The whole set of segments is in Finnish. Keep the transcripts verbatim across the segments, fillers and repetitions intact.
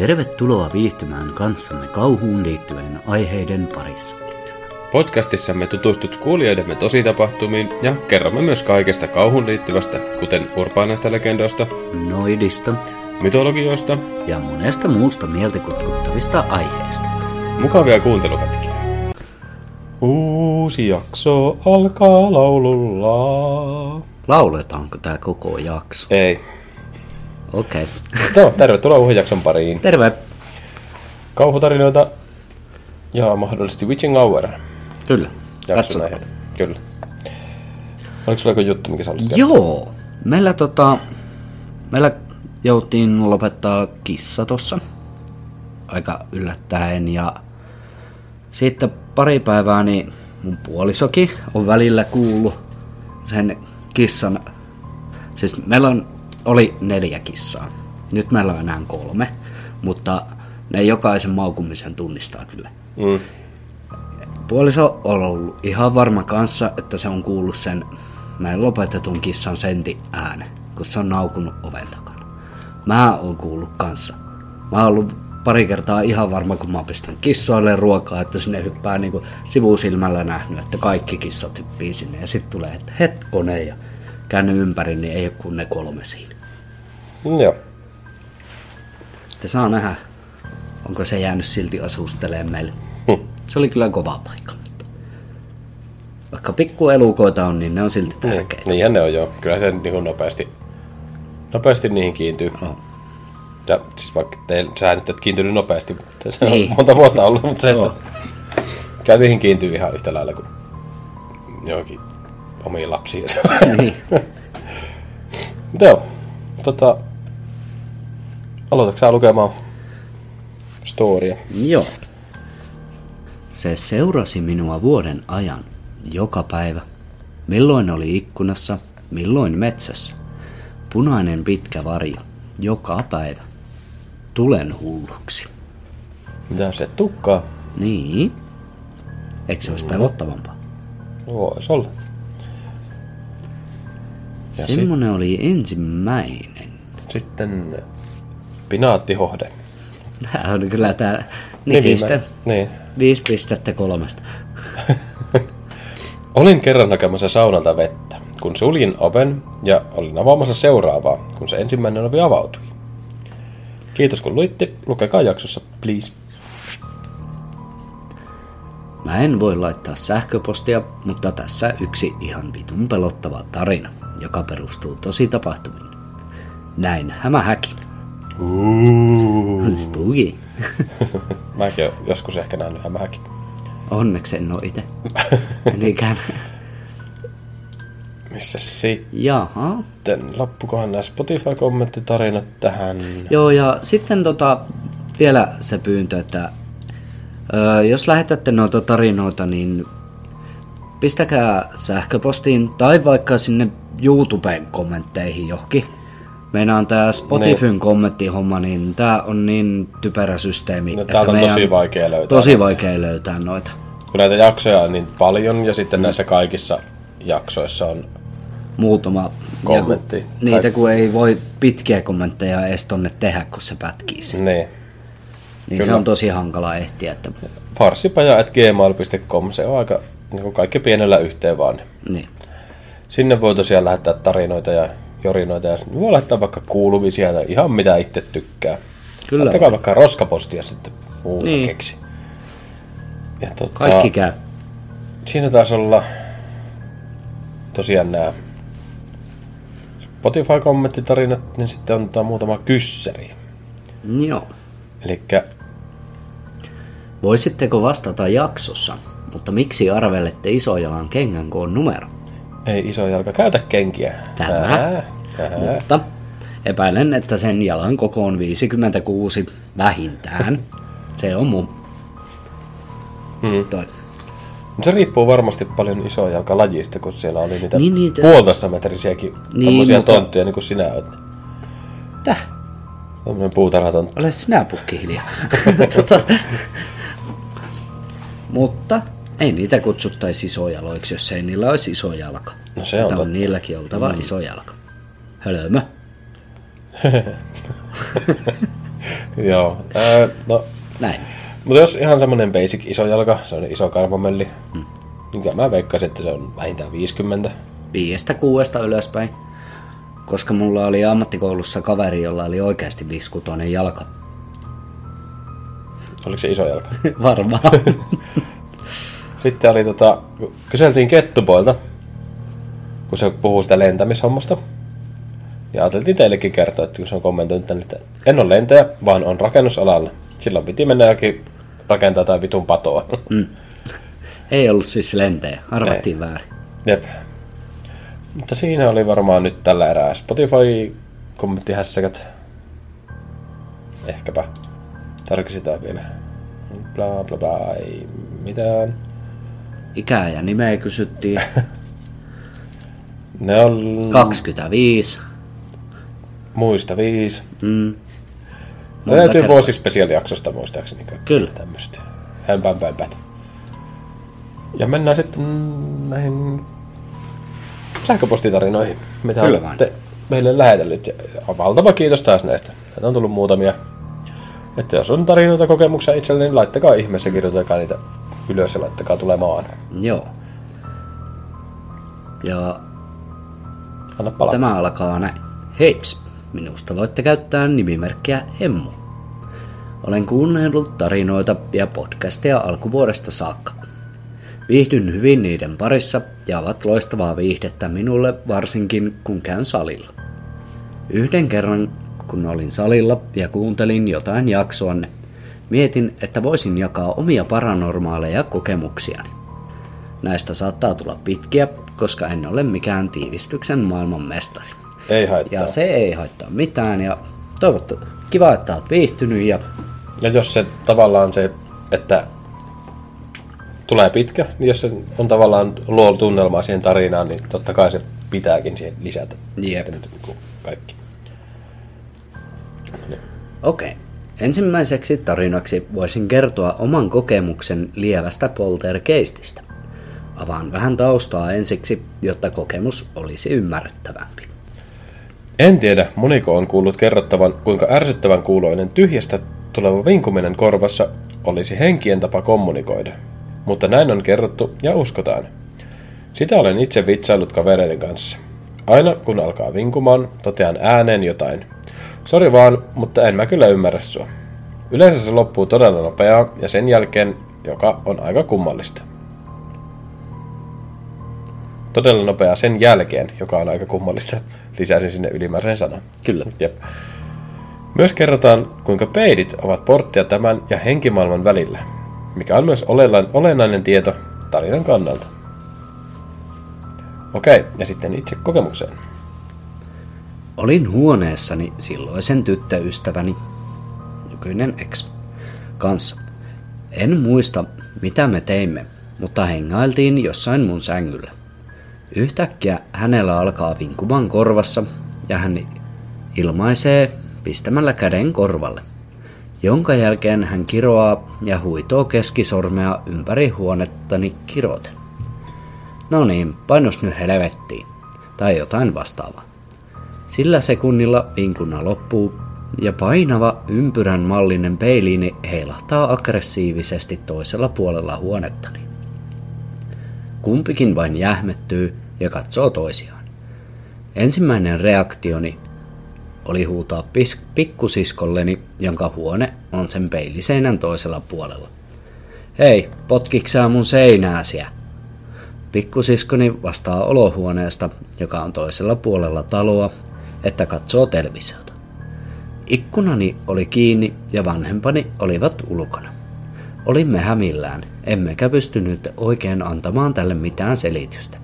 Tervetuloa viihtymään kanssamme kauhuun liittyvien aiheiden parissa. Podcastissamme tutustut kuulijoidemme tositapahtumiin ja kerromme myös kaikesta kauhuun liittyvästä, kuten urbaaneista legendoista, noidista, mytologioista ja monesta muusta mieltä kutkuttavista aiheista. Mukavia kuunteluhetkiä. Uusi jakso alkaa laululla. Lauletaanko tää koko jakso? Ei. Okei. Okay. No, tervetuloa uuden jakson pariin. Terve. Kauhutarinoita ja mahdollisesti Witching Hour. Kyllä. Katsotaan. Kyllä. Oliko sulla joku juttu, mikä sä haluaisit kertoa? Joo. Meillä tota... Meillä joutiin lopettaa kissa tossa. Aika yllättäen. Ja sitten pari päivää niin mun puolisokin on välillä kuullut sen kissan. Siis meillä on... Oli neljä kissaa. Nyt meillä on enää kolme, mutta ne jokaisen maukumisen tunnistaa kyllä. Mm. Puoliso on ollut ihan varma kanssa, että se on kuullut sen näin lopetetun kissan sentin äänen, kun se on naukunut oven takana. Mä oon kuullut kanssa. Mä oon ollut pari kertaa ihan varma, kun mä pistän kissoille ruokaa, että sinne hyppää niin kuin sivusilmällä nähnyt, että kaikki kissat hyppii sinne ja sitten tulee, että hetkone ja käänny ympäri, niin ei ole kuin ne kolme siinä. Joo. Että saa nähdä, onko se jäänyt silti asustelemaan meille. Hm. Se oli kyllä kova paikka. Mutta vaikka pikkuelukoita on, niin ne on silti tärkeitä. Niin, niinhän ne on joo. Kyllä se niin nopeasti, nopeasti niihin kiintyy. No. Ja siis vaikka teillä, sä nyt et kiintynyt nopeasti, mutta se niin. On monta vuotta ollut, mutta se, no. Kyllä niihin kiintyy ihan yhtä lailla kuin johonkin omiin lapsiin. Niin. Mutta joo, tota, aloitatko sä lukemaan storia? Joo. Se seurasi minua vuoden ajan, joka päivä. Milloin oli ikkunassa, milloin metsässä. Punainen pitkä varjo, joka päivä. Tulen hulluksi. Mitä se tukkaa? Niin. Eikö se olisi pelottavampaa? Voisi olla. Ja semmonen sit... oli ensimmäinen. Sitten pinaattihohde. Tää on kyllä tää nikistä. Niin. Viisi pistettä kolmesta. Olin kerran hakemassa saunalta vettä, kun suljin oven ja olin avaamassa seuraavaa, kun se ensimmäinen ovi avautui. Kiitos kun luitte. Lukekaa jaksossa, please. Mä en voi laittaa sähköpostia, mutta tässä yksi ihan vitun pelottava tarina, joka perustuu tosi tapahtumiin. Näin hämähäkin. Spooky. Mäkin olen joskus ehkä nähnyt hämähäkin. Onneksi en ole itse. Enikään. Missä sitten? Jaha. Loppukohan nämä Spotify-kommenttitarinat tähän. Joo, ja sitten tota, vielä se pyyntö, että Öö, jos lähetätte noita tarinoita, niin pistäkää sähköpostiin tai vaikka sinne YouTuben kommentteihin johonkin. Meinaan tää Spotifyn no. kommenttihomma, niin tää on niin typerä systeemi. No, tää on tosi vaikea löytää. Tosi vaikea löytää noita. Kun näitä jaksoja on niin paljon ja sitten mm. näissä kaikissa jaksoissa on muutama kommentti. Ja kun, tai... Niitä kun ei voi pitkiä kommentteja edes tonne tehdä, kun se pätkii sen. Niin. Niin kyllä. Se on tosi hankala ehtiä. Että... farsipaja at gmail dot com, se on aika niin kaikki pienellä yhteen vaan. Niin. Sinne voi tosiaan lähettää tarinoita ja jorinoita. Ja voi lähettää vaikka kuulumisia tai ihan mitä itse tykkää. Kyllä. Laittakaa vaikka roskapostia sitten muuta niin. keksi. Ja tota, kaikki käy. Siinä taisi olla tosiaan nämä Spotify-kommenttitarinat, niin sitten on muutama kyssäri. Joo. Elikkä... Voisitteko vastata jaksossa, mutta miksi arvelette isojalan kengän koon numero? Ei isojalka käytä kenkiä. Tämä. Tää, tää. Mutta epäilen, että sen jalan koko on viisikymmentäkuusi vähintään. Se on mun. Hmm. Toi. Se riippuu varmasti paljon isojalkalajista, kun siellä oli niitä niin, niitä... puolitoista metrisiäkin niin, tommosia mutta... tonttuja, niin kuin sinä olet. Täh. Tuommoinen puutarhaton. Ole sinä pukki hiljaa. tota. Mutta ei niitä kutsuttaisi isojaloiksi, jos ei niillä olisi iso jalka. No se on totta. On niilläkin oltava mm. iso jalka. Hölömö. Joo. Ää, no. Näin. Mutta jos ihan semmoinen basic iso jalka, semmoinen iso karvamölli, mm. niin mä veikkaisin, että se on vähintään viisikymmentä. Viiestä kuudesta ylöspäin. Koska mulla oli ammattikoulussa kaveri, jolla oli oikeasti viisikutoinen jalka. Oliko se iso jalka? Varmaan. Sitten oli tota, kyseltiin Kettupoilta, kun se puhuu sitä lentämishommasta. Ja ajateltiin teillekin kertoa, että kun se on kommentoinut tänne, että en ole lentäjä, vaan on rakennusalalla. Silloin piti mennä jokin rakentaa tai vitun patoa. Mm. Ei ollut siis lentäjä, arvattiin Ei. väärin. Jep. Mutta siinä oli varmaan nyt tällä erää Spotify-kommenttihässäkät. Ehkäpä. Tarkistetaan vielä. Bla bla bla, ei mitään. Ikää ja nimeä kysyttiin. Ne on... kaksikymmentäviisi. Muista viisi. Mm. Tämä löytyy vuosispesiaalijaksosta muistaakseni. Kyllä. Tämmöistä. Hämpämpämpät. Ja mennään sitten näihin... sähköpostitarinoihin, mitä olette meille lähetellyt. Ja valtava kiitos taas näistä. Näitä on tullut muutamia. Että jos on tarinoita kokemuksia itselleni, niin laittakaa ihmeessä, kirjoitakaa niitä ylös ja laittakaa tulemaan. Joo. Ja anna palaa. Tämä alkaa näin. Heips, minusta voitte käyttää nimimerkkiä Emmu. Olen kuunnellut tarinoita ja podcasteja alkuvuodesta saakka. Viihdyn hyvin niiden parissa ja ovat loistavaa viihdettä minulle, varsinkin kun käyn salilla. Yhden kerran, kun olin salilla ja kuuntelin jotain jaksoanne, mietin, että voisin jakaa omia paranormaaleja kokemuksiani. Näistä saattaa tulla pitkiä, koska en ole mikään tiivistyksen maailmanmestari. Ei haittaa. Ja se ei haittaa mitään ja toivottu kiva, että olet viihtynyt. Ja, ja jos se tavallaan se, että... tulee pitkä, niin jos se on tavallaan luo tunnelmaa siihen tarinaan, niin totta kai se pitääkin siihen lisätä. Jep. Kaikki. Niin. Okei. Ensimmäiseksi tarinaksi voisin kertoa oman kokemuksen lievästä poltergeististä. Avaan vähän taustaa ensiksi, jotta kokemus olisi ymmärrettävämpi. En tiedä, moniko on kuullut kerrottavan, kuinka ärsyttävän kuuloinen tyhjästä tuleva vinkuminen korvassa olisi henkien tapa kommunikoida. Mutta näin on kerrottu ja uskotaan. Sitä olen itse vitsaillut kavereiden kanssa. Aina kun alkaa vinkumaan, totean ääneen jotain. Sori vaan, mutta en mä kyllä ymmärrä sua. Yleensä se loppuu todella nopeaa ja sen jälkeen, joka on aika kummallista. Todella nopeaa sen jälkeen, joka on aika kummallista. Lisäsin sinne ylimääräisen sanan. Kyllä. Jep. Myös kerrotaan, kuinka peidit ovat porttia tämän ja henkimaailman välillä. Mikä on myös olennainen tieto tarinan kannalta. Okei, ja sitten itse kokemukseen. Olin huoneessani silloisen tyttöystäväni, nykyinen ex, kanssa. En muista, mitä me teimme, mutta hengailtiin jossain mun sängyllä. Yhtäkkiä hänellä alkaa vinkumaan korvassa, ja hän ilmaisee pistämällä käden korvalle. Jonka jälkeen hän kiroaa ja huitoo keskisormea ympäri huonettani kiroten. No niin, painus nyt helvettiin. Tai jotain vastaavaa. Sillä sekunnilla vinkunna loppuu ja painava ympyrän mallinen peiliini heilahtaa aggressiivisesti toisella puolella huonettani. Kumpikin vain jähmettyy ja katsoo toisiaan. Ensimmäinen reaktioni oli huutaa pis- pikkusiskolleni, jonka huone on sen peiliseinän toisella puolella. Hei, potkiksää mun seinääsiä? Pikkusiskoni vastaa olohuoneesta, joka on toisella puolella taloa, että katsoo televisiota. Ikkunani oli kiinni ja vanhempani olivat ulkona. Olimme hämillään, emmekä pystynyt oikein antamaan tälle mitään selitystä.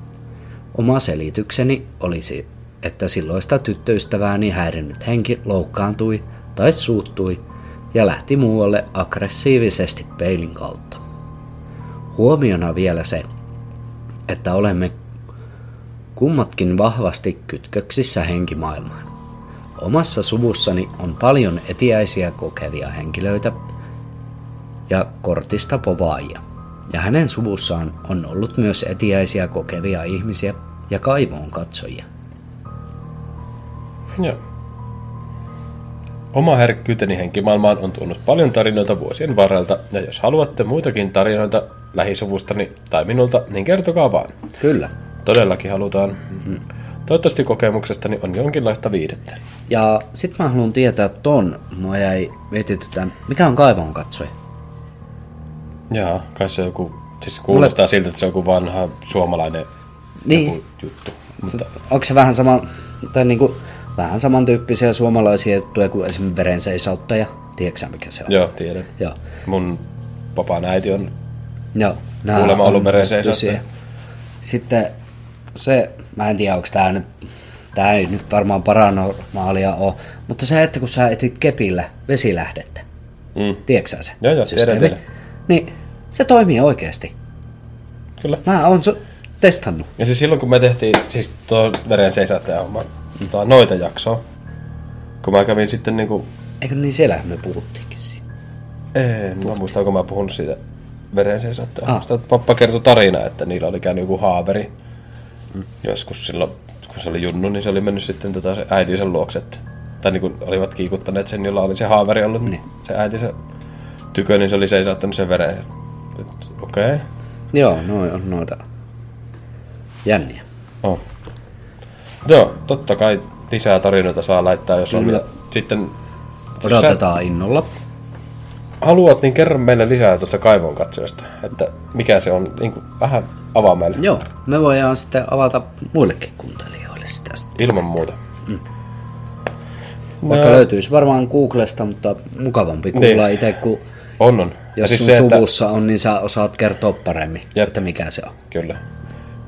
Oma selitykseni olisi... että silloista tyttöystävääni häirinnyt henki loukkaantui tai suuttui ja lähti muualle aggressiivisesti peilin kautta. Huomiona vielä se, että olemme kummatkin vahvasti kytköksissä henkimaailmaan. Omassa suvussani on paljon etiäisiä kokevia henkilöitä ja kortista povaajia, ja hänen suvussaan on ollut myös etiäisiä kokevia ihmisiä ja kaivoon katsojia. Joo. Oma herkkyyteni henkimaailmaan on tuonut paljon tarinoita vuosien varrelta, ja jos haluatte muitakin tarinoita lähisuvustani tai minulta, niin kertokaa vaan. Kyllä. Todellakin halutaan. Mm. Toivottavasti kokemuksestani on jonkinlaista viihdettä. Ja sit mä haluan tietää ton, mua jäi mietitytään, mikä on kaivon katsoja? Jaa, kai se joku, siis kuulostaa Mulle... siltä, että se on joku vanha suomalainen niin. joku juttu. Mutta... Onko se vähän sama, tai niinku... Vähän samantyyppisiä suomalaisia juttuja kuin esimerkiksi verenseisauttaja. Tiedätkö sä, mikä se on? Joo, tiedän. Joo. Mun papaan äiti on Joo, kuulemma ollut verenseisauttaja. Sitten se, mä en tiedä, onko tää nyt, tää ei nyt varmaan paranormaalia ole, mutta se, että kun sä etit kepillä vesilähdettä, mm. tiedätkö sä se? Joo, joo, tiedän, tiedän. Niin se toimii oikeasti. Kyllä. Mä oon su- testannut. Ja siis silloin, kun me tehtiin siis tuo verenseisauttaja homman, Tota, noita jaksoa. Kun mä kävin sitten niinku... Eikö niin, siellähän me puhuttiinkin siitä. Ei, mä muistan, kun mä puhunut siitä verenseisauttaja. Ah. Sitä pappa kertoi tarina, että niillä oli käynyt joku haaveri. Mm. Joskus silloin, kun se oli junnu, niin se oli mennyt sitten tota se äitinsä luokse. Tai niinku olivat kiikuttaneet sen, jolla oli se haaveri ollut. Niin. Se äitinsä tykö, niin se oli seisauttanut sen veren. Okei. Okay. Joo, noi on noita jänniä. Oh. Joo, totta kai lisää tarinoita saa laittaa, jos on... Sitten, odotetaan siis innolla. Haluat, niin kerro meille lisää tuosta kaivonkatsojasta, että mikä se on, niin kuin, vähän avaa meille. Joo, me voidaan sitten avata muillekin kuuntelijoille sitä. Sitten. Ilman muuta. Mm. Vaikka no. löytyisi varmaan Googlesta, mutta mukavampi kuulla niin. itse, kun on, on. jos siis sun se, suvussa että... on, niin sä osaat kertoa paremmin, Jep. että mikä se on. Kyllä.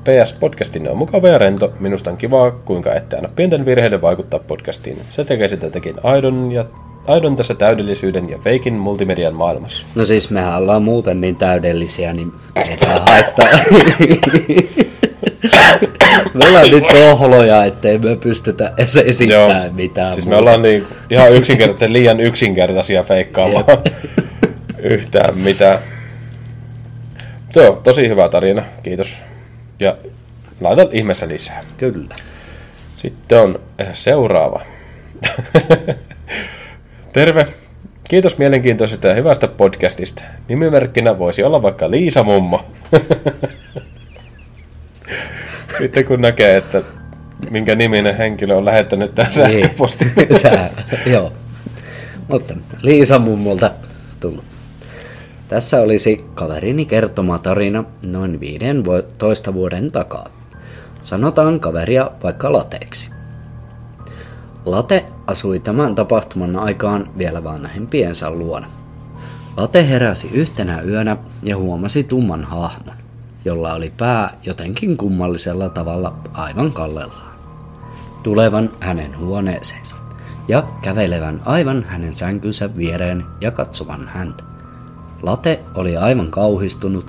P S-podcastin on mukava ja rento. Minusta on kivaa, kuinka ette anna pienten virheiden vaikuttaa podcastiin. Se tekee sitä jotenkin aidon, ja, aidon tässä täydellisyyden ja feikin multimedian maailmassa. No siis mehän ollaan muuten niin täydellisiä, niin ei tää haittaa. Me ollaan nyt tohloja, ettei me pystytä esittämään Joo, mitään siis muuta. Me ollaan niin, ihan yksinkertaisesti liian yksinkertaisia feikkaamaan yhtään mitään. Joo, tosi hyvä tarina. Kiitos. Ja laitan ihmeessä lisää. Kyllä. Sitten on seuraava. Terve. Kiitos mielenkiintoisesta ja hyvästä podcastista. Nimimerkkinä voisi olla vaikka Liisa-mummo. Sitten kun näkee, että minkä niminen henkilö on lähettänyt tämän sähköpostiin. Joo. Mutta Liisa-mummolta tullut. Tässä olisi kaverini kertoma tarina noin viidentoista vuoden takaa. Sanotaan kaveria vaikka Lateeksi. Late asui tämän tapahtuman aikaan vielä vanhempiensa luona. Late heräsi yhtenä yönä ja huomasi tumman hahmon, jolla oli pää jotenkin kummallisella tavalla aivan kallellaan, tulevan hänen huoneeseensa ja kävelevän aivan hänen sänkynsä viereen ja katsovan häntä. Late oli aivan kauhistunut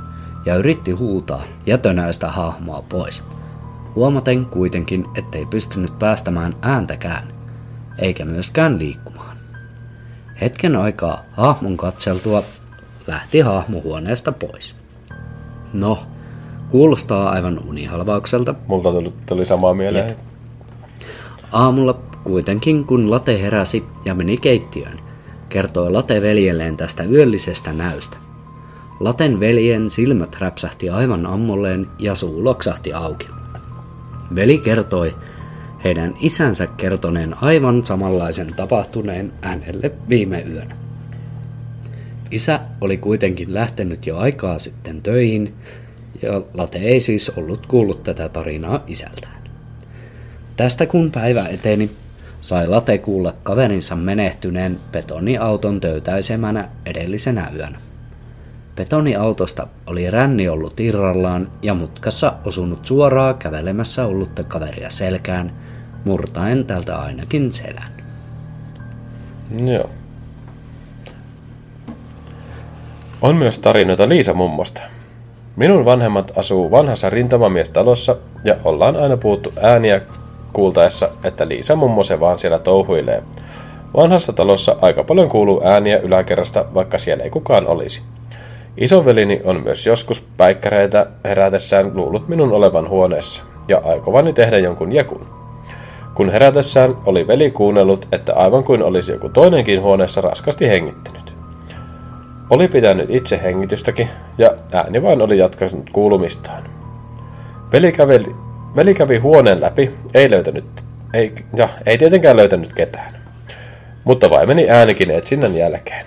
ja yritti huutaa ja tönäistä hahmoa pois, huomaten kuitenkin, ettei pystynyt päästämään ääntäkään, eikä myöskään liikkumaan. Hetken aikaa hahmon katseltua lähti hahmo huoneesta pois. No, kuulostaa aivan unihalvaukselta. Multa tuli, tuli samaa mieleen. Jep. Aamulla kuitenkin, kun Late heräsi ja meni keittiöön, kertoi Late veljelleen tästä yöllisestä näystä. Laten veljen silmät räpsähti aivan ammolleen ja suu loksahti auki. Veli kertoi heidän isänsä kertoneen aivan samanlaisen tapahtuneen hänelle viime yönä. Isä oli kuitenkin lähtenyt jo aikaa sitten töihin, ja Late ei siis ollut kuullut tätä tarinaa isältään. Tästä kun päivä eteni, sai Late kuulla kaverinsa menehtyneen betoniauton töytäisemänä edellisenä yönä. Betoniautosta oli ränni ollut irrallaan ja mutkassa osunut suoraan kävelemässä ollutta kaveria selkään, murtaen tältä ainakin selän. Joo. On myös tarinoita Liisa-mummosta. Minun vanhemmat asuu vanhassa rintamamiestalossa ja ollaan aina puhuttu ääniä kuultaessa, että Liisa-mummo se vaan siellä touhuilee. Vanhassa talossa aika paljon kuuluu ääniä yläkerrasta, vaikka siellä ei kukaan olisi. Isovelini on myös joskus päikkäreitä herätessään luullut minun olevan huoneessa ja aikovani tehdä jonkun jekun. Kun herätessään oli veli kuunnellut, että aivan kuin olisi joku toinenkin huoneessa raskasti hengittänyt. Oli pitänyt itse hengitystäkin, ja ääni vain oli jatkanut kuulumistaan. Veli kävi, veli kävi huoneen läpi, ei löytänyt, ei, ja ei tietenkään löytänyt ketään. Mutta vaimeni äänikin etsinnän jälkeen.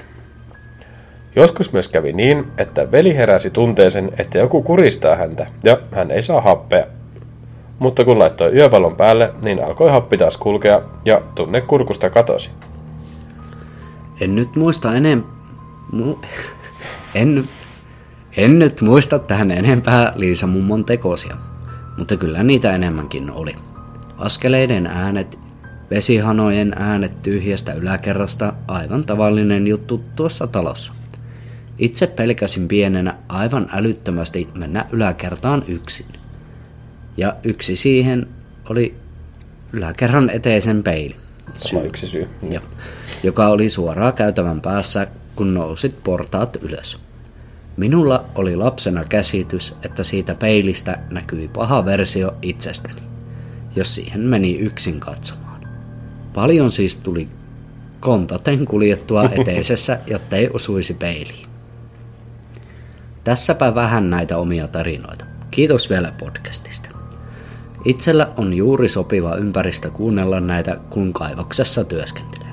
Joskus myös kävi niin, että veli heräsi tunteeseen, että joku kuristaa häntä, ja hän ei saa happea. Mutta kun laittoi yövalon päälle, niin alkoi happi taas kulkea, ja tunne kurkusta katosi. En nyt muista enem... Mu- en... en nyt muista tähän enempää Liisa-mummon tekosia, mutta kyllä niitä enemmänkin oli. Askeleiden äänet, vesihanojen äänet tyhjästä yläkerrasta, aivan tavallinen juttu tuossa talossa. Itse pelkäsin pienenä aivan älyttömästi mennä yläkertaan yksin. Ja yksi siihen oli yläkerran eteisen peili. Syy. Tämä yksi syy. Ja, joka oli suoraan käytävän päässä, kun nousit portaat ylös. Minulla oli lapsena käsitys, että siitä peilistä näkyi paha versio itsestäni, jos siihen meni yksin katsomaan. Paljon siis tuli kontaten kuljettua eteisessä, jottei osuisi peiliin. Tässäpä vähän näitä omia tarinoita. Kiitos vielä podcastista. Itsellä on juuri sopiva ympäristö kuunnella näitä, kun kaivoksessa työskentelen.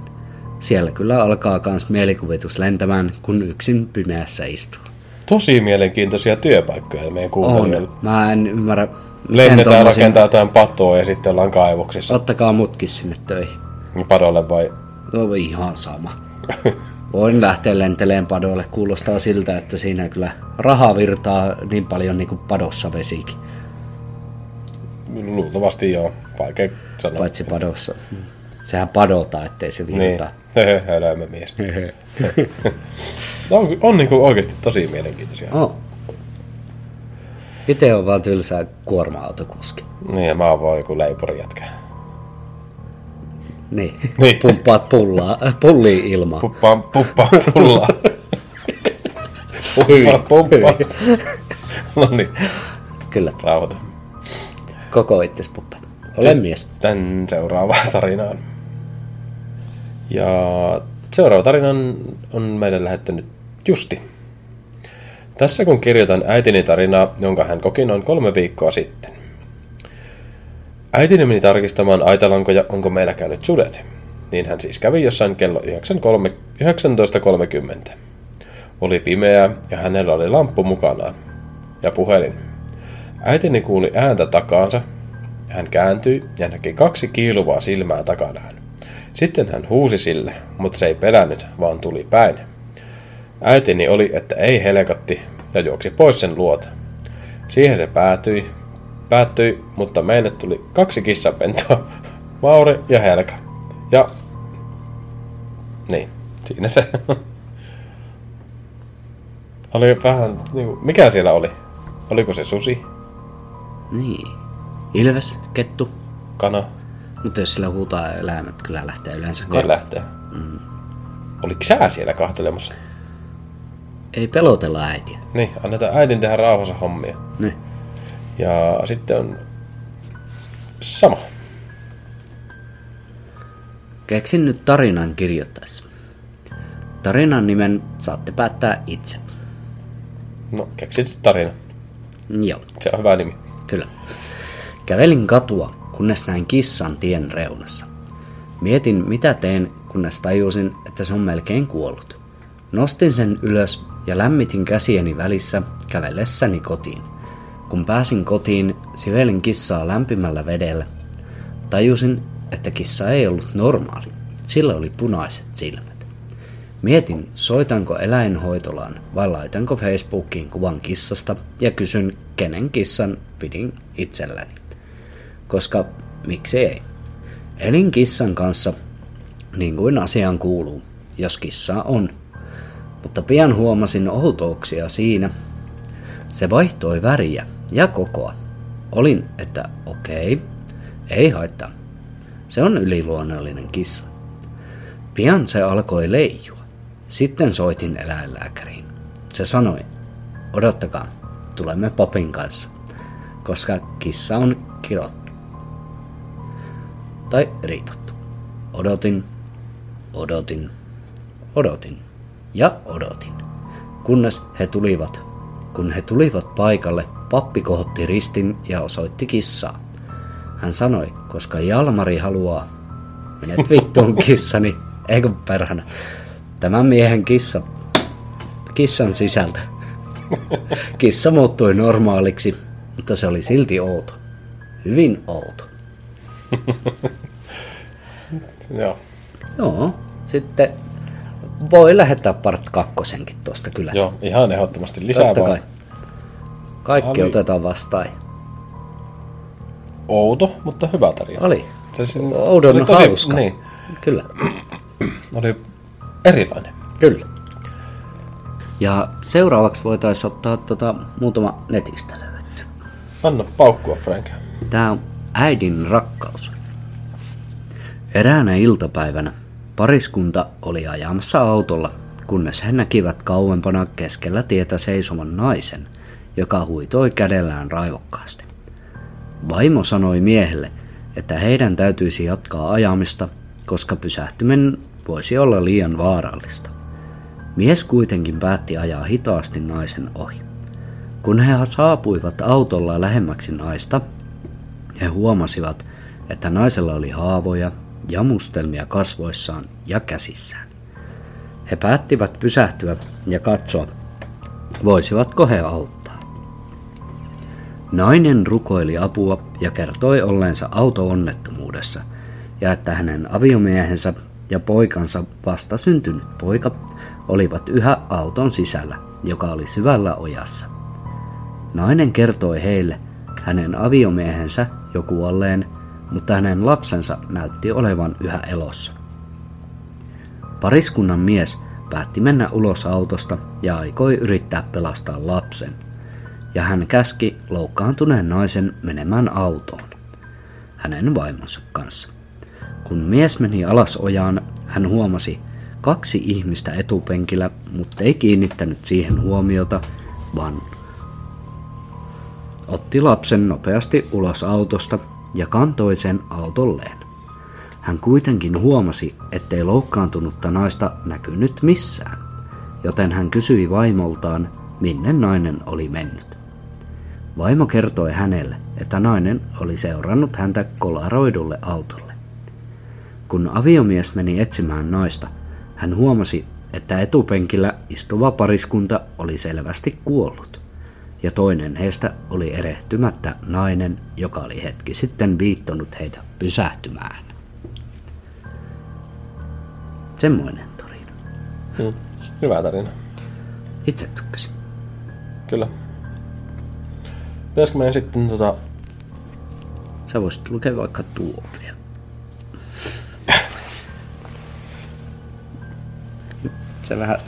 Siellä kyllä alkaa kans mielikuvitus lentämään, kun yksin pimeässä istuu. Tosi mielenkiintoisia työpaikkoja meidän kuuntelijoille. On. Mä en ymmärrä. Lennetään rakentaa jotain patoa ja sitten ollaan kaivoksissa. Ottakaa mutkin sinne töihin. Padolle vai? No ihan sama. Voin lähteä lenteleen padolle. Kuulostaa siltä, että siinä kyllä rahaa virtaa niin paljon niin kuin padossa vesikin. Luultavasti joo. Vaikea sanoa. Paitsi padossa. Sehän padotaan, ettei se virtaa. Niin. Hölömä mies. on on niin kuin oikeasti tosi mielenkiintoisia. On. Itse on vaan tylsää kuorma-autokuski. Niin, ja mä oon vaan joku leipuri jätkä. Niin, niin. Pumppaat pullaa, pulliin ilmaa. Pumppaat pumppaat pullaa. Pumppaat pumppaat. No niin. Kyllä. Rauhoita. Koko itses puppe. Ole mies. Tän seuraava tarinaan. Ja seuraava tarinan on meidän lähettänyt Justi. Tässä kun kirjoitan äitini tarinaa, jonka hän koki noin kolme viikkoa sitten. Äitini meni tarkistamaan aitalankoja, onko meillä käynyt sudet. Niin hän siis kävi jossain kello yhdeksäntoista kolmekymmentä. Oli pimeää ja hänellä oli lamppu mukanaan. Ja puhelin. Äitini kuuli ääntä takaansa. Hän kääntyi ja näki kaksi kiiluvaa silmää takanaan. Sitten hän huusi sille, mutta se ei pelännyt, vaan tuli päin. Äitini oli, että ei helkotti ja juoksi pois sen luota. Siihen se päätyi. Päättyi, mutta meille tuli kaksi kissapentoa, Mauri ja Helka. Ja niin, siinä se. Oli vähän, niinku, mikä siellä oli? Oliko se susi? Niin. Ilves, kettu. Kana. Mutta jos sillä huutaa eläimet, kyllä lähtee yleensä. Niin lähtee. Mm. Oliko sää siellä kahtelemassa? Ei pelotella äitiä. Niin, annetaan äidin tehdä rauhassa hommia. Niin. Ja sitten on sama. Keksin nyt tarinan kirjoittaessa. Tarinan nimen saatte päättää itse. No, keksin nyt tarinan. Joo. Se on hyvä nimi. Kyllä. Kävelin katua, kunnes näin kissan tien reunassa. Mietin, mitä teen, kunnes tajusin, että se on melkein kuollut. Nostin sen ylös ja lämmitin käsieni välissä kävellessäni kotiin. Kun pääsin kotiin, sivelin kissaa lämpimällä vedellä. Tajusin, että kissa ei ollut normaali. Sillä oli punaiset silmät. Mietin, soitanko eläinhoitolaan vai laitanko Facebookiin kuvan kissasta ja kysyn, kenen kissan pidin itselläni. Koska miksi ei? Elin kissan kanssa, niin kuin asiaan kuuluu, jos kissaa on. Mutta pian huomasin outouksia siinä. Se vaihtoi väriä ja kokoa. Olin, että okei, ei haittaa. Se on yliluonnollinen kissa. Pian se alkoi leijua. Sitten soitin eläinlääkäriin. Se sanoi, odottakaa, tulemme papin kanssa, koska kissa on kirottu. tai riivottu. Odotin, odotin, odotin ja odotin, kunnes he tulivat. Kun he tulivat paikalle, pappi kohotti ristin ja osoitti kissaa. Hän sanoi, koska Jalmari haluaa, menet vittuun kissani, eikö perhana. Tämän miehen kissa, kissan sisältä. Kissa muuttui normaaliksi, mutta se oli silti outo. Hyvin outo. Joo. Joo, sitten voi lähettää part kakkosenkin tuosta kyllä. Joo, ihan ehdottomasti lisää. Totta vaan. Kai. Kaikki oli otetaan vastaan. Outo, mutta hyvä tarina. Oli. Sin... Oudon oli tosi hauska. Niin. Kyllä. Oli erilainen. Kyllä. Ja seuraavaksi voitaisiin ottaa tuota muutama netistä löydetty. Anna paukkua, Frank. Tämä on äidin rakkaus. Eräänä iltapäivänä pariskunta oli ajamassa autolla, kunnes he näkivät kauempana keskellä tietä seisoman naisen, joka huitoi kädellään raivokkaasti. Vaimo sanoi miehelle, että heidän täytyisi jatkaa ajamista, koska pysähtyminen voisi olla liian vaarallista. Mies kuitenkin päätti ajaa hitaasti naisen ohi. Kun he saapuivat autolla lähemmäksi naista, he huomasivat, että naisella oli haavoja ja mustelmia kasvoissaan ja käsissään. He päättivät pysähtyä ja katsoa, voisivatko he auttaa. Nainen rukoili apua ja kertoi olleensa auto-onnettomuudessa ja että hänen aviomiehensä ja poikansa vasta syntynyt poika olivat yhä auton sisällä, joka oli syvällä ojassa. Nainen kertoi heille hänen aviomiehensä jo kuolleen, mutta hänen lapsensa näytti olevan yhä elossa. Pariskunnan mies päätti mennä ulos autosta ja aikoi yrittää pelastaa lapsen, ja hän käski loukkaantuneen naisen menemään autoon hänen vaimonsa kanssa. Kun mies meni alas ojaan, hän huomasi kaksi ihmistä etupenkillä, mutta ei kiinnittänyt siihen huomiota, vaan otti lapsen nopeasti ulos autosta ja kantoi sen autolleen. Hän kuitenkin huomasi, ettei loukkaantunutta naista näkynyt missään, joten hän kysyi vaimoltaan, minne nainen oli mennyt. Vaimo kertoi hänelle, että nainen oli seurannut häntä kolaroidulle autolle. Kun aviomies meni etsimään naista, hän huomasi, että etupenkillä istuva pariskunta oli selvästi kuollut, ja toinen heistä oli erehtymättä nainen, joka oli hetki sitten viittonut heitä pysähtymään. Semmoinen tarina. Mm, hyvä tarina. Itse tykkäsin. Kyllä. Pitäisikö meidän sitten tota... Sä voisit lukea vaikka tuo vielä. Se vähän...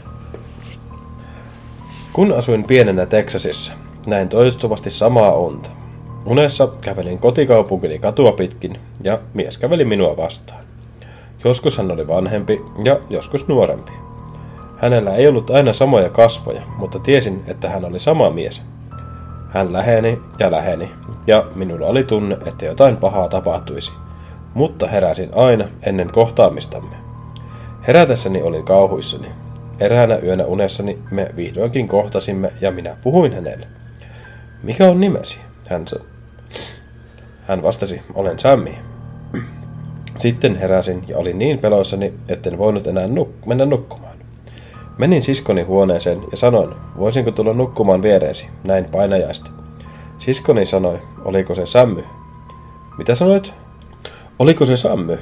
Kun asuin pienenä Teksasissa, näin toistuvasti samaa unta. Unessa kävelin kotikaupunkini katua pitkin ja mies käveli minua vastaan. Joskus hän oli vanhempi ja joskus nuorempi. Hänellä ei ollut aina samoja kasvoja, mutta tiesin, että hän oli sama mies. Hän läheni ja läheni ja minulla oli tunne, että jotain pahaa tapahtuisi, mutta heräsin aina ennen kohtaamistamme. Herätessäni olin kauhuissani. Eräänä yönä unessani me vihdoinkin kohtasimme ja minä puhuin hänelle. Mikä on nimesi? Hän, hän vastasi, olen Sammi. Sitten heräsin ja olin niin peloissani, etten voinut enää nuk- mennä nukkumaan. Menin siskoni huoneeseen ja sanoin, voisinko tulla nukkumaan viereesi, näin painajaista. Siskoni sanoi, oliko se Sammy? Mitä sanoit? Oliko se Sammy?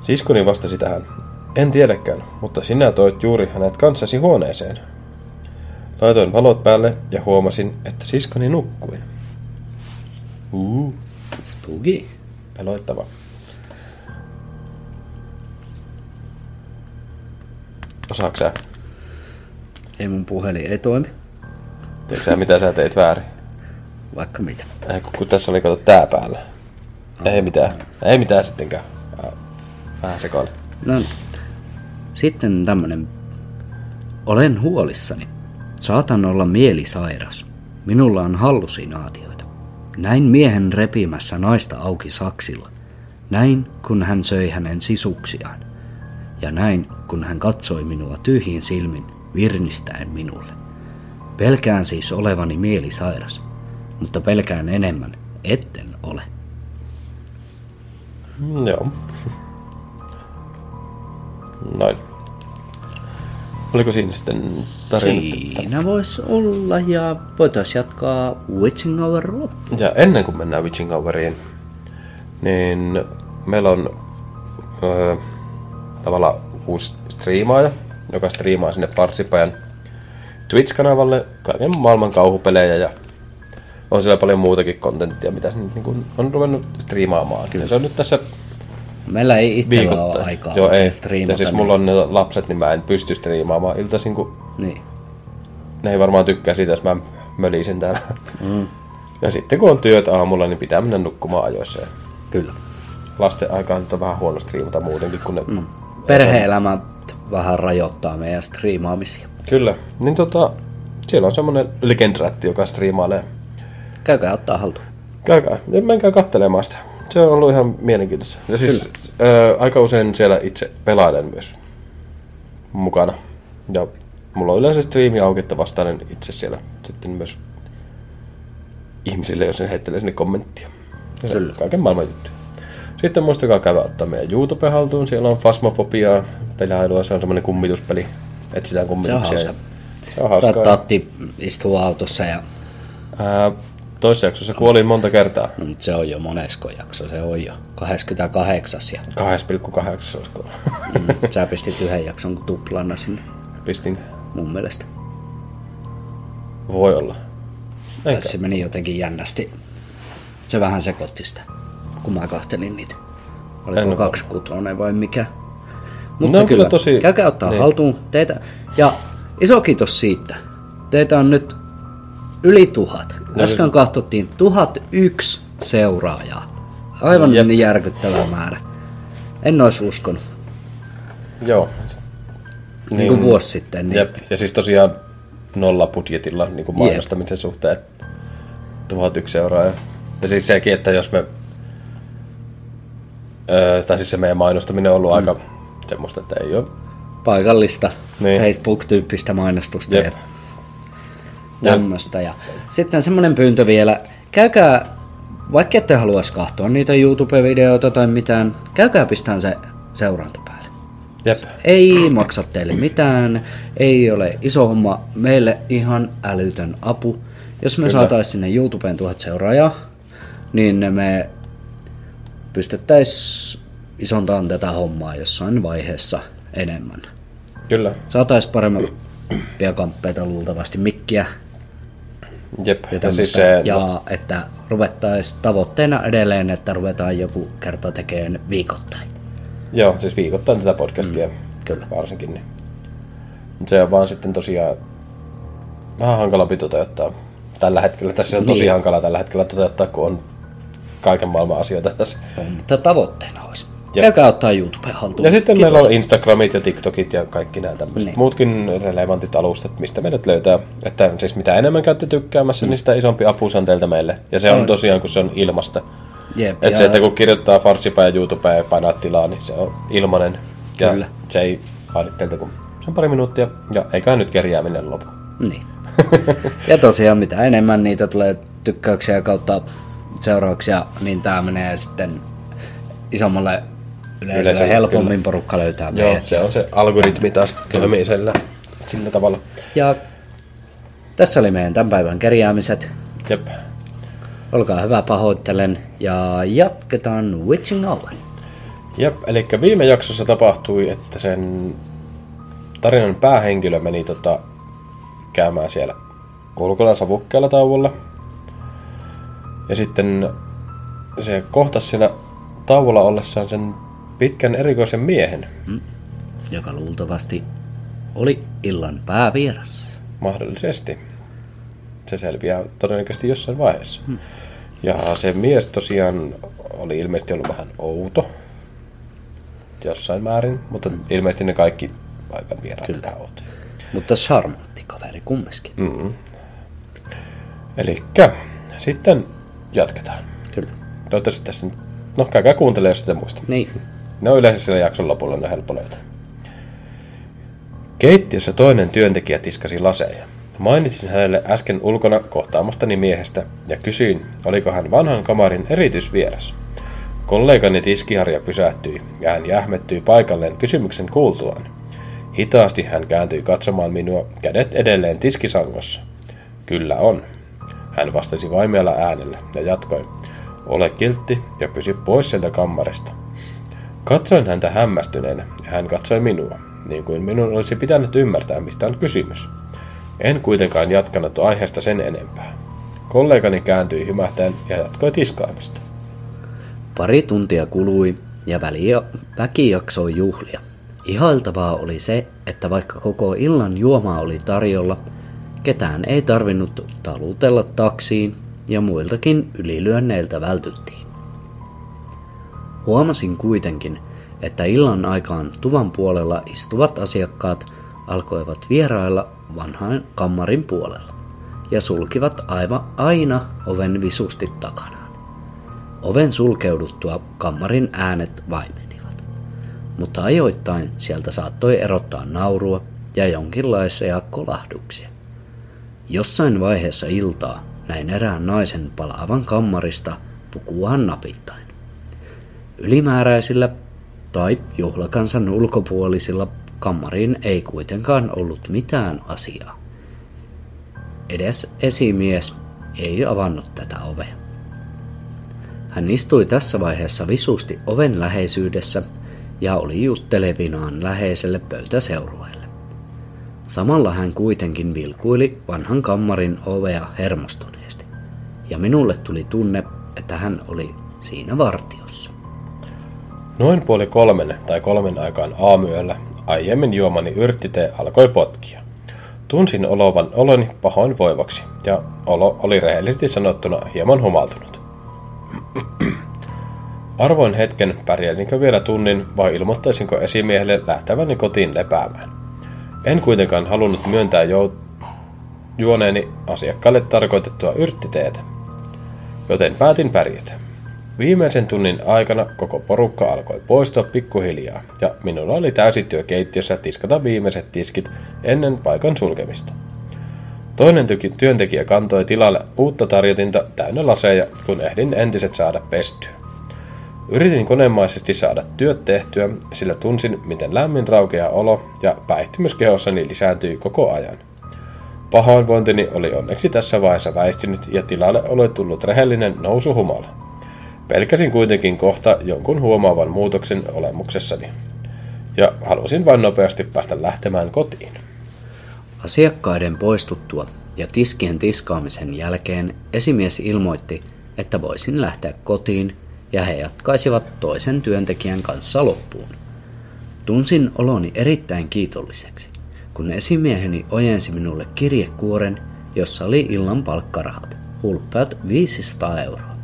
Siskoni vastasi tähän, en tiedäkään, mutta sinä toit juuri hänet kanssasi huoneeseen. Laitoin valot päälle ja huomasin, että siskoni nukkui. Uuu, spooky. Peloittava. Osaatko sä? Ei mun puhelin, ei toimi. Teet sä mitä sä teit väärin? Vaikka mitä. Äh, kun, kun tässä oli kato tää päällä. Ah. Ei mitään, ei mitään sittenkään. Vähän sekoilin. No, sitten tämmönen. Olen huolissani. Saatan olla mielisairas. Minulla on hallusinaatioita. Näin miehen repimässä naista auki saksilla. Näin, kun hän söi hänen sisuksiaan. Ja näin, kun hän katsoi minua tyhjin silmin, virnistäen minulle. Pelkään siis olevani mielisairas, mutta pelkään enemmän, etten ole. Joo. Noin. Oliko siinä sitten tarinat? Siinä voisi olla ja voitaisiin jatkaa Witching Hour loppuun. Ja ennen kuin mennään Witching Houriin, niin meillä on öö, tavallaan uusi striimaaja, joka striimaa sinne Parsipajan Twitch-kanavalle kaiken maailman kauhupelejä ja on siellä paljon muutakin kontenttia, mitä se niin on ruvennut striimaamaan. Kyllä. Se on nyt tässä meillä ei itsellä ole aikaa. Joo, ei. Striimata. Ja siis mulla on ne lapset, niin mä en pysty striimaamaan iltaisin, kun niin. Ne ei varmaan tykkää siitä, jos mä mölisin täällä. Mm. Ja sitten kun on työt aamulla, niin pitää mennä nukkumaan ajoissa. Kyllä. Lasten aikaa nyt on vähän huono striimata muutenkin, kun ne... Mm. Perhe-elämä vähän rajoittaa meidän striimaamisia. Kyllä. Niin tota, siellä on semmonen legendrätti, joka striimailee. Käykää ottaa haltuun. Käykää. Ja menkää katselemaan sitä. Se on ollut ihan mielenkiintoista. Ja siis ö, aika usein siellä itse pelailen myös mukana. Ja mulla on yleensä striimi auki, että vastaan itse siellä sitten myös ihmisille, jos ne heittelee sinne kommenttia. Kyllä. Kaiken maailman juttu. Sitten muistakaa käydä ottaa meidän YouTube-haltuun. Siellä on Phasmophobiaa, pelailua. Se on semmoinen kummituspeli. Etsitään kummituksia. Se on hauska. Se on hauska. Tatti istuu autossa ja... Ää, Toisessa jaksossa kuolin monta kertaa. No, se on jo monesko jakso, se on jo. kaksikymmentäkahdeksan ja... kaksi pilkku kahdeksan olisi kuollut. Mm, sä pistit yhden jakson tuplana sinne. Pistin. Mun mielestä. Voi olla. Eikä. Se meni jotenkin jännästi. Se vähän sekoitti sitä, kun mä kahtelin niitä. Oliko kaksi kutonen vai mikä? Mutta no, kyllä, tosi... käykää ottaa niin. haltuun teitä. Ja iso kiitos siitä. Teitä on nyt... Yli tuhat. Äsken katsottiin tuhat yksi seuraajaa. Aivan Jep. niin järkyttävä määrä. En ois uskonut. Joo. Niin, niin kuin vuosi sitten. Niin. Jep. Ja siis tosiaan nolla budjetilla niin kuin mainostamisen Jep. suhteen tuhat yksi seuraajaa. Ja siis sekin, että jos me... Öö, tai siis se meidän mainostaminen on ollut mm. aika semmoista, että ei ole... Paikallista niin. Facebook-tyyppistä mainostusta. Jep. Tämmöstä. Ja sitten semmoinen pyyntö vielä, käykää, vaikka ette haluaisi katsoa niitä YouTube-videoita tai mitään, käykää pistämään se seuranta päälle. Jep. Ei maksa teille mitään, ei ole iso homma, meille ihan älytön apu. Jos me Kyllä. saataisiin sinne YouTubeen tuhat seuraajaa, niin me pystyttäisiin isontaan tätä hommaa jossain vaiheessa enemmän. Kyllä. Saataisiin parempia kamppeita luultavasti mikkiä. Jep, ja, siis se, ja no. että ruvettaisiin tavoitteena edelleen, että ruvetaan joku kerta tekemään viikoittain. Joo, siis viikoittain tätä podcastia mm, kyllä. varsinkin. Niin. Se on vaan sitten tosiaan vähän hankala toteuttaa tällä hetkellä. Tässä on niin. tosi hankala tällä hetkellä toteuttaa, kun on kaiken maailman asioita tässä. On, mutta tavoitteena olisi. Jep. Käykää ottaa YouTubeen haltuun. Ja sitten Kiitos. Meillä on Instagramit ja TikTokit ja kaikki nämä tämmöiset niin. muutkin relevantit alustat, mistä meidät löytää. Että siis mitä enemmän käytte tykkäämässä, mm. niin sitä isompi apu se on teiltä meille. Ja se on mm. tosiaan, kun se on ilmasta. Jep, että ja... se, että kun kirjoittaa Farsipaja YouTubeen ja painaa tilaa, niin se on ilmanen. Ja Kyllä. se ei haadi teiltä kuin se on pari minuuttia. Ja eiköhän nyt kerjääminen lopu. Niin. ja tosiaan mitä enemmän niitä tulee tykkäyksiä kautta seurauksia, niin tämä menee sitten isommalle... Yleensä, Yleensä helpommin kyllä. porukka löytää meidät. Joo, se on se algoritmi taas toimii sillä, sillä tavalla. Ja tässä oli meidän tämän päivän kerjäämiset. Jep. Olkaa hyvä, pahoittelen. Ja jatketaan Witching Hour. Jep, eli viime jaksossa tapahtui, että sen tarinan päähenkilö meni tota, käymään siellä ulkona savukkeella tauolla. Ja sitten se kohtasi siellä tauolla ollessaan sen pitkän erikoisen miehen. Mm. Joka luultavasti oli illan päävieras. Mahdollisesti. Se selviää todennäköisesti jossain vaiheessa. Mm. Ja se mies tosiaan oli ilmeisesti ollut vähän outo. Jossain määrin. Mutta mm. ilmeisesti ne kaikki aivan vieraat ovat outoja. Mutta charmantti kaveri kumminkin. Mm. Elikkä sitten jatketaan. Kyllä. Toivottavasti tässä No, käykää kuuntelemaan, jos sitä muista. Niin. Ne on yleensä sillä jakson lopulla, ne on helppo löytää. Keittiössä toinen työntekijä tiskasi laseja. Mainitsin hänelle äsken ulkona kohtaamastani miehestä ja kysyin, oliko hän vanhan kamarin erityisvieras. Kollegani tiskiharja pysähtyi ja hän jähmettyi paikalleen kysymyksen kuultuaan. Hitaasti hän kääntyi katsomaan minua, kädet edelleen tiskisangossa. Kyllä on. Hän vastasi vaimealla äänellä ja jatkoi. Ole kiltti ja pysy pois sieltä kammarista. Katsoin häntä hämmästyneenä ja hän katsoi minua, niin kuin minun olisi pitänyt ymmärtää, mistä on kysymys. En kuitenkaan jatkanut aiheesta sen enempää. Kollegani kääntyi hymähtäen ja jatkoi tiskaamista. Pari tuntia kului ja väki jaksoi juhlia. Ihailtavaa oli se, että vaikka koko illan juomaa oli tarjolla, ketään ei tarvinnut talutella taksiin ja muiltakin ylilyönneiltä vältyttiin. Huomasin kuitenkin, että illan aikaan tuvan puolella istuvat asiakkaat alkoivat vierailla vanhan kammarin puolella ja sulkivat aivan aina oven visusti takanaan. Oven sulkeuduttua kammarin äänet vaimenivat, mutta ajoittain sieltä saattoi erottaa naurua ja jonkinlaisia kolahduksia. Jossain vaiheessa iltaa näin erään naisen palaavan kammarista pukuahan napittain. Ylimääräisillä tai juhlakansan ulkopuolisilla kammariin ei kuitenkaan ollut mitään asiaa. Edes esimies ei avannut tätä ovea. Hän istui tässä vaiheessa visusti oven läheisyydessä ja oli juttelevinaan läheiselle pöytäseurueelle. Samalla hän kuitenkin vilkuili vanhan kammarin ovea hermostuneesti, ja minulle tuli tunne, että hän oli siinä vartiossa. Noin puoli kolmen tai kolmen aikaan aamuyöllä aiemmin juomani yrttitee alkoi potkia. Tunsin olovan oloni pahoin voivaksi ja olo oli rehellisesti sanottuna hieman humaltunut. Arvoin hetken, pärjäilinkö vielä tunnin vai ilmoittaisinko esimiehelle lähteväni kotiin lepäämään. En kuitenkaan halunnut myöntää jou- juoneeni asiakkaalle tarkoitettua yrttiteetä, joten päätin pärjätä. Viimeisen tunnin aikana koko porukka alkoi poistua pikkuhiljaa, ja minulla oli täysi työ keittiössä tiskata viimeiset tiskit ennen paikan sulkemista. Toinen työntekijä kantoi tilalle uutta tarjotinta täynnä laseja, kun ehdin entiset saada pestyä. Yritin konemaisesti saada työt tehtyä, sillä tunsin, miten lämmin raukea olo ja päihtymys kehossani lisääntyi koko ajan. Pahoinvointini oli onneksi tässä vaiheessa väistynyt ja tilalle oli tullut rehellinen nousuhumala. Pelkäsin kuitenkin kohta jonkun huomaavan muutoksen olemuksessani, ja halusin vain nopeasti päästä lähtemään kotiin. Asiakkaiden poistuttua ja tiskien tiskaamisen jälkeen esimies ilmoitti, että voisin lähteä kotiin, ja he jatkaisivat toisen työntekijän kanssa loppuun. Tunsin oloni erittäin kiitolliseksi, kun esimieheni ojensi minulle kirjekuoren, jossa oli illan palkkarahat, hulppeat viisisataa euroa.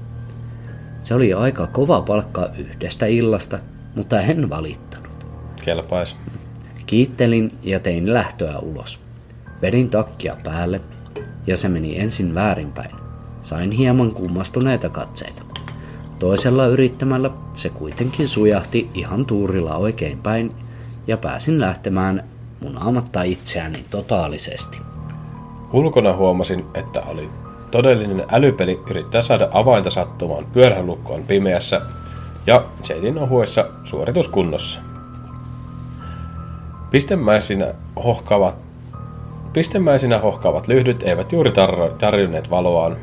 Se oli aika kova palkka yhdestä illasta, mutta en valittanut. Kelpaisi. Kiittelin ja tein lähtöä ulos. Vedin takkia päälle ja se meni ensin väärinpäin. Sain hieman kummastuneita katseita. Toisella yrittämällä se kuitenkin sujahti ihan tuurilla oikein päin ja pääsin lähtemään munaamatta itseäni totaalisesti. Ulkona huomasin, että oli todellinen älypeli yrittää saada avainta sattumaan pyöräilylukkoon pimeässä ja seitin ohuessa suorituskunnossa. Pistemäisinä hohkaavat, pistemäisinä hohkaavat lyhdyt eivät juuri tar- tarjonneet valoaan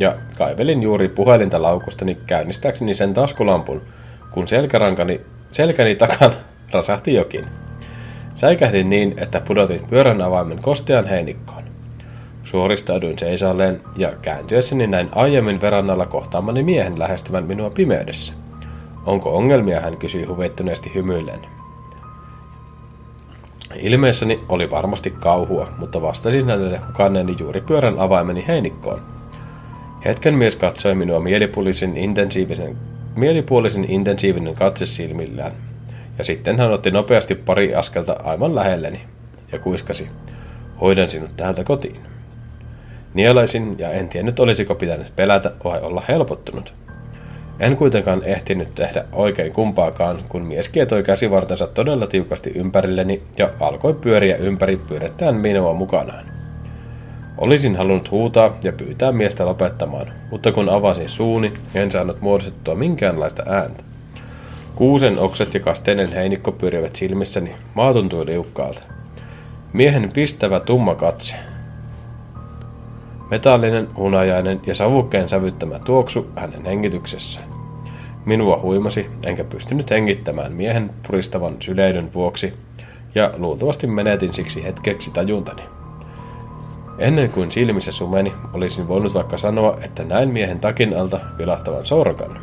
ja kaivelin juuri puhelinta laukustani käynnistääkseni sen taskulampun, kun selkärankani, selkäni takana rasahti jokin. Säikähdin niin, että pudotin pyörän avaimen kostean heinikkoon. Suoristauduin seisalleen ja kääntyessäni näin aiemmin verannalla kohtaamani miehen lähestyvän minua pimeydessä. Onko ongelmia, hän kysyi huvittuneesti hymyillen. Ilmeessäni oli varmasti kauhua, mutta vastasin hänelle hukanneeni juuri pyörän avaimeni heinikkoon. Hetken mies katsoi minua mielipuolisen intensiivisen, mielipuolisen intensiivinen katse silmillään, ja sitten hän otti nopeasti pari askelta aivan lähelleni ja kuiskasi, hoidan sinut täältä kotiin. Nielaisin ja en tiennyt olisiko pitänyt pelätä vai olla helpottunut. En kuitenkaan ehtinyt tehdä oikein kumpaakaan, kun mies kietoi käsivartensa todella tiukasti ympärilleni ja alkoi pyöriä ympäri pyörittäen minua mukanaan. Olisin halunnut huutaa ja pyytää miestä lopettamaan, mutta kun avasin suuni, en saanut muodostettua minkäänlaista ääntä. Kuusen okset ja kasteinen heinikko pyörivät silmissäni, maa tuntui liukkaalta. Miehen pistävä tumma katse. Metallinen, hunajainen ja savukkeen sävyttämä tuoksu hänen hengityksessään. Minua huimasi, enkä pystynyt hengittämään miehen puristavan syleilyn vuoksi, ja luultavasti menetin siksi hetkeksi tajuntani. Ennen kuin silmissä sumeni, olisin voinut vaikka sanoa, että näin miehen takin alta vilahtavan sorkan.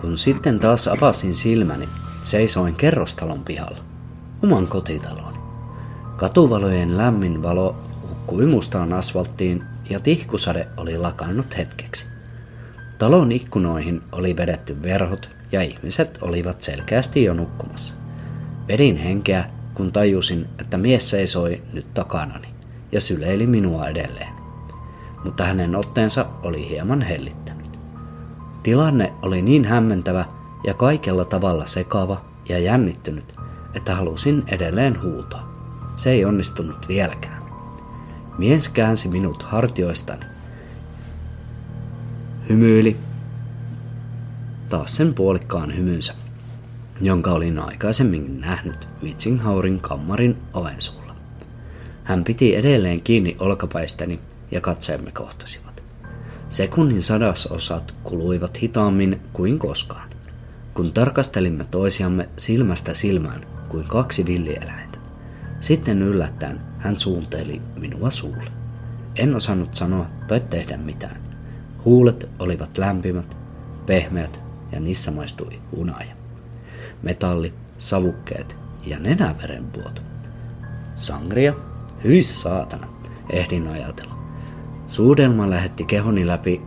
Kun sitten taas avasin silmäni, seisoin kerrostalon pihalla, oman kotitaloni. Katuvalojen lämmin valo hukkui mustaan asfalttiin ja tihkusade oli lakannut hetkeksi. Talon ikkunoihin oli vedetty verhot ja ihmiset olivat selkeästi jo nukkumassa. Vedin henkeä, kun tajusin, että mies seisoi nyt takanani ja syleili minua edelleen, mutta hänen otteensa oli hieman hellittänyt. Tilanne oli niin hämmentävä ja kaikella tavalla sekava ja jännittynyt, että halusin edelleen huutaa. Se ei onnistunut vieläkään. Mies käänsi minut hartioistani. Hymyili. Taas sen puolikkaan hymynsä, jonka olin aikaisemmin nähnyt Witching Hourin kammarin oven suulla. Hän piti edelleen kiinni olkapäistäni ja katseemme kohtasivat. Sekunnin sadasosat kuluivat hitaammin kuin koskaan, kun tarkastelimme toisiamme silmästä silmään kuin kaksi villieläintä. Sitten yllättäen hän suunteili minua suulle. En osannut sanoa tai tehdä mitään. Huulet olivat lämpimät, pehmeät ja niissä maistui hunaja, metalli, savukkeet ja nenäverenvuoto. Sangria? Hyi saatana, ehdin ajatella. Suudelma lähetti kehoni läpi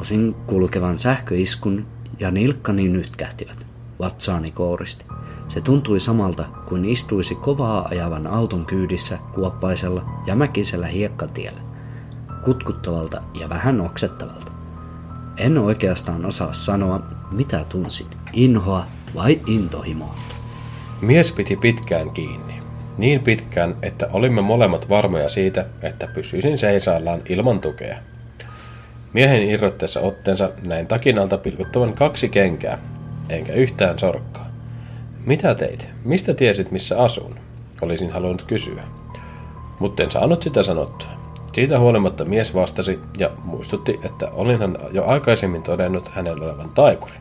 osin kulkevan sähköiskun ja nilkkani nytkähtivät. Vatsaani kouristi. Se tuntui samalta kuin istuisi kovaa ajavan auton kyydissä kuoppaisella ja mäkisellä hiekkatiellä, kutkuttavalta ja vähän oksettavalta. En oikeastaan osaa sanoa, mitä tunsin, inhoa vai intohimoa. Mies piti pitkään kiinni. Niin pitkään, että olimme molemmat varmoja siitä, että pysyisin seisaillaan ilman tukea. Miehen irrottaessa otteensa näin takinalta pilkuttavan kaksi kenkää, enkä yhtään sorkkaa. Mitä teit? Mistä tiesit, missä asun? Olisin halunnut kysyä. Mutta en saanut sitä sanottua. Siitä huolimatta mies vastasi ja muistutti, että olinhan jo aikaisemmin todennut hänen olevan taikuri.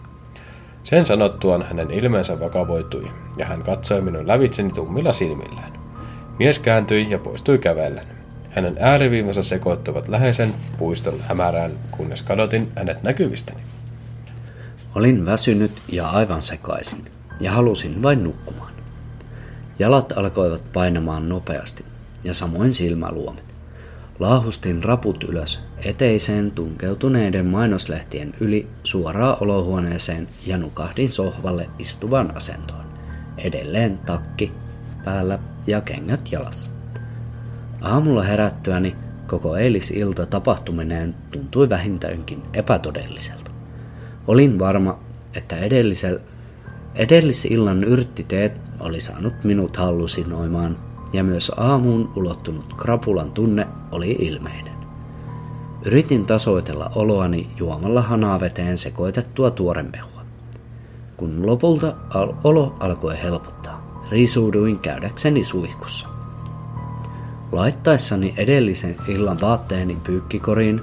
Sen sanottuaan hänen ilmeensä vakavoitui ja hän katsoi minun lävitseni tummilla silmillään. Mies kääntyi ja poistui kävellen. Hänen ääriviivansa sekoittuvat läheisen puiston hämärään, kunnes kadotin hänet näkyvistäni. Olin väsynyt ja aivan sekaisin ja halusin vain nukkumaan. Jalat alkoivat painamaan nopeasti ja samoin silmäluomet. Laahustin raput ylös eteiseen tunkeutuneiden mainoslehtien yli suoraan olohuoneeseen ja nukahdin sohvalle istuvan asentoon. Edelleen takki päällä ja kengät jalassa. Aamulla herättyäni koko eilisilta tapahtumineen tuntui vähintäänkin epätodelliselta. Olin varma, että edellisel Edellisillan yrttiteet oli saanut minut hallusinoimaan, ja myös aamuun ulottunut krapulan tunne oli ilmeinen. Yritin tasoitella oloani juomalla hanaveteen sekoitettua tuoremehua. Kun lopulta al- olo alkoi helpottaa, riisuuduin käydäkseni suihkussa. Laittaessani edellisen illan vaatteeni pyykkikoriin,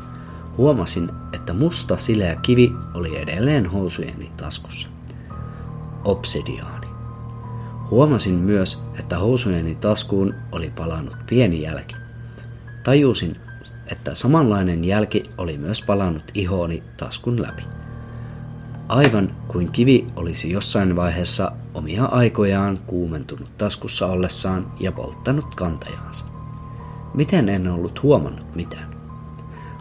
huomasin, että musta sileä kivi oli edelleen housujeni taskussa. Obsidiaani. Huomasin myös, että housujeni taskuun oli palannut pieni jälki. Tajusin, että samanlainen jälki oli myös palannut ihooni taskun läpi. Aivan kuin kivi olisi jossain vaiheessa omia aikojaan kuumentunut taskussa ollessaan ja polttanut kantajaansa. Miten en ollut huomannut mitään?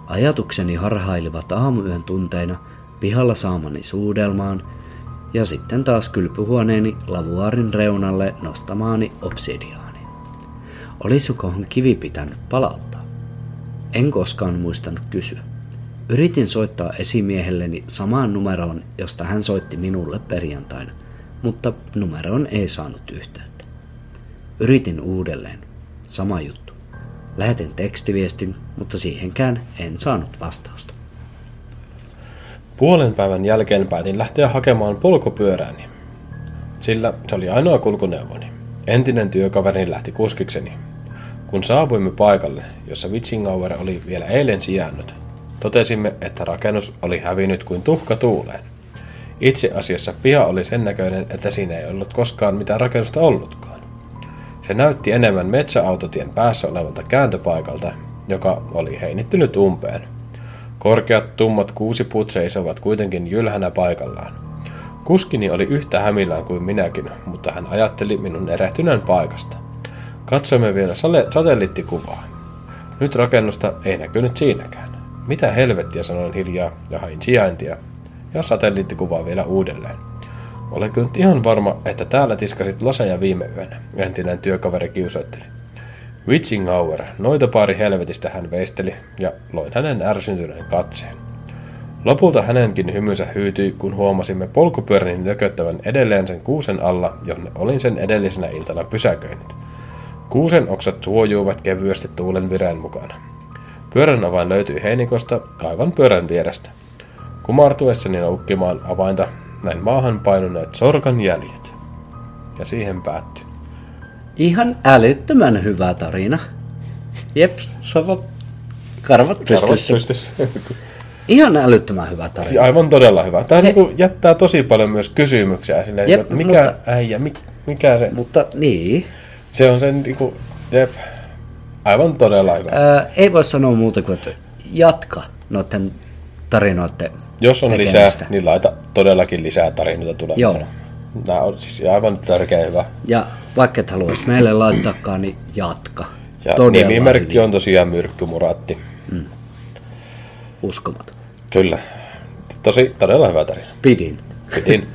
Ajatukseni harhailivat aamuyön tunteina pihalla saamani suudelmaan, ja sitten taas kylpyhuoneeni lavuaarin reunalle nostamaani obsidiaaniin. Olisikohan kivi pitänyt palauttaa? En koskaan muistanut kysyä. Yritin soittaa esimiehelleni samaan numeroon, josta hän soitti minulle perjantaina, mutta numeroon ei saanut yhteyttä. Yritin uudelleen. Sama juttu. Lähetin tekstiviestin, mutta siihenkään en saanut vastausta. Puolen päivän jälkeen päätin lähteä hakemaan polkupyörääni, sillä se oli ainoa kulkuneuvoni. Entinen työkaverini lähti kuskikseni. Kun saavuimme paikalle, jossa Witching Hour oli vielä eilen sijainnut, totesimme, että rakennus oli hävinnyt kuin tuhka tuuleen. Itse asiassa piha oli sen näköinen, että siinä ei ollut koskaan mitään rakennusta ollutkaan. Se näytti enemmän metsäautotien päässä olevalta kääntöpaikalta, joka oli heinittynyt umpeen. Korkeat tummat kuusipuut seisovat kuitenkin jylhänä paikallaan. Kuskini oli yhtä hämillään kuin minäkin, mutta hän ajatteli minun erehtyneen paikasta. Katsoimme vielä sale- satelliittikuvaa. Nyt rakennusta ei näkynyt siinäkään. Mitä helvettiä, sanoin hiljaa ja hain sijaintia ja satelliittikuvaa vielä uudelleen. Oletko nyt ihan varma, että täällä tiskasit laseja viime yönä, entinen työkaveri kiusoitteli. Witching Hour, noita pari helvetistä hän veisteli ja loin hänen ärsyntyneen katseen. Lopulta hänenkin hymynsä hyytyi, kun huomasimme polkupyöräni nököttävän edelleen sen kuusen alla, jonne olin sen edellisenä iltana pysäköinyt. Kuusen oksat suojuivat kevyesti tuulen vireen mukana. Pyörän avain löytyi heinikosta aivan pyörän vierestä. Kumartuessani noukkimaan avainta näin maahan painuneet sorkan jäljet. Ja siihen päättyi. Ihan älyttömän hyvä tarina. Jep, savat karvat pystyssä. pystyssä. Ihan älyttömän hyvä tarina. Aivan todella hyvä. Tämä niinku jättää tosi paljon myös kysymyksiä. Silleen, jep, että mikä mutta, äijä, mikä, mikä se? Mutta niin. Se on sen niinku, jep. Aivan todella hyvä. Öö, ei voi sanoa muuta kuin, että jatka noiden tarinoiden jos on tekemistä. Lisää, niin laita todellakin lisää tarinoita tulemaan. Joo. Nämä on siis aivan tärkeä hyvä. Ja vaikka et haluaisi meille laittaakaan, niin jatka. Ja todella nimimerkki hyvin. On tosiaan Myrkkymuratti. Mm. Uskomaton. Kyllä. Tosi todella hyvä tarina. Pidin. Pidin.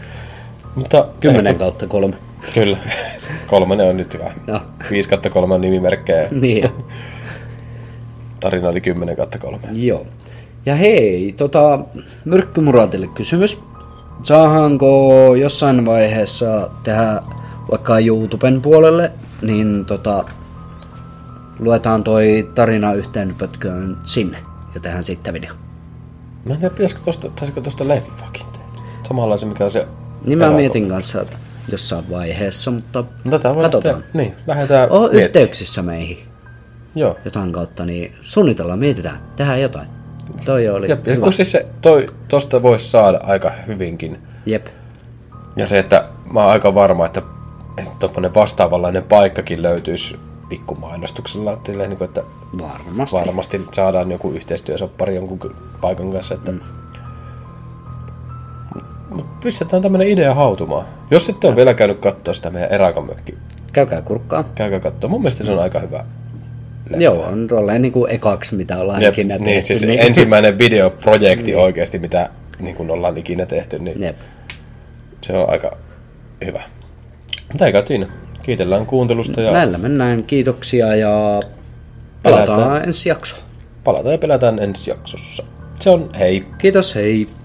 Mutta Kymmenen kautta kolme. Kyllä. Kolmannen on nyt hyvä. No. Viisi kautta kolman nimimerkkejä. Niin. Tarina oli kymmenen kautta kolme. Joo. Ja hei, tota, Myrkkymuratille kysymys. Saahanko jossain vaiheessa tehdä vaikka YouTuben puolelle, niin tota, luetaan toi tarina yhteen pötköön sinne ja tehdään siitä video. Mä en tiedä, pitäisikö tosta, pitäisikö tosta leffaakin tehdä. Samalla se, mikä on se... Niin mä mietin kanssa jossain vaiheessa, mutta tätä katsotaan. Te- niin, lähdetään Oo miettimään. Yhteyksissä meihin. Joo. Jotain kautta, niin suunnitellaan, mietitään, tehdään jotain. Toi oli Jep. hyvä. Ja kun siis se, toi, tosta voisi saada aika hyvinkin. Jep. Ja se, että mä oon aika varma, että tommonen vastaavanlainen paikkakin löytyisi pikkumainostuksella. Silleen, että varmasti. varmasti saadaan joku yhteistyösoppari jonkun paikan kanssa, että... Mm. Pistetään tämmönen idea hautumaan. Jos ette ole vielä käynyt katsoa sitä meidän erakamökkiä. Käykää kurkkaa. Käykää katsoa. Mun mielestä se on aika hyvä leffa. Joo, on tolleen niinku ekaksi, mitä ollaan Jep, ikinä tehty. Niin, siis niin. Ensimmäinen videoprojekti oikeasti, mitä niin kun ollaan ikinä tehty. Niin Jep. Se on aika hyvä. Mutta eikä siinä. Kiitellään kuuntelusta. Ja näillä mennään. Kiitoksia ja palataan, palataan ensi jaksossa. Palataan ja pelataan ensi jaksossa. Se on hei. Kiitos, hei.